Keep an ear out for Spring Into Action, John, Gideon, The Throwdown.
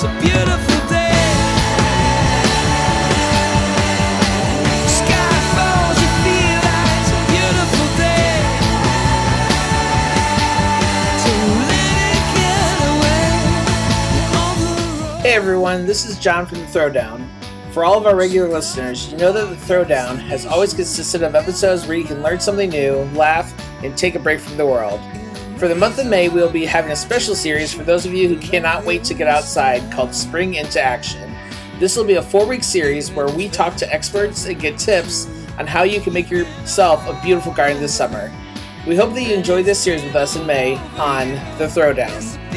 It's a beautiful day. Sky falls, you feel like it's a beautiful day to let it get away. Hey everyone, this is John from The Throwdown. For all of our regular listeners, you know that The Throwdown has always consisted of episodes where you can learn something new, laugh, and take a break from the world. For the month of May, we'll be having a special series for those of you who cannot wait to get outside called Spring Into Action. This will be a 4-week series where we talk to experts and get tips on how you can make yourself a beautiful garden this summer. We hope that you enjoy this series with us in May on The Throwdown.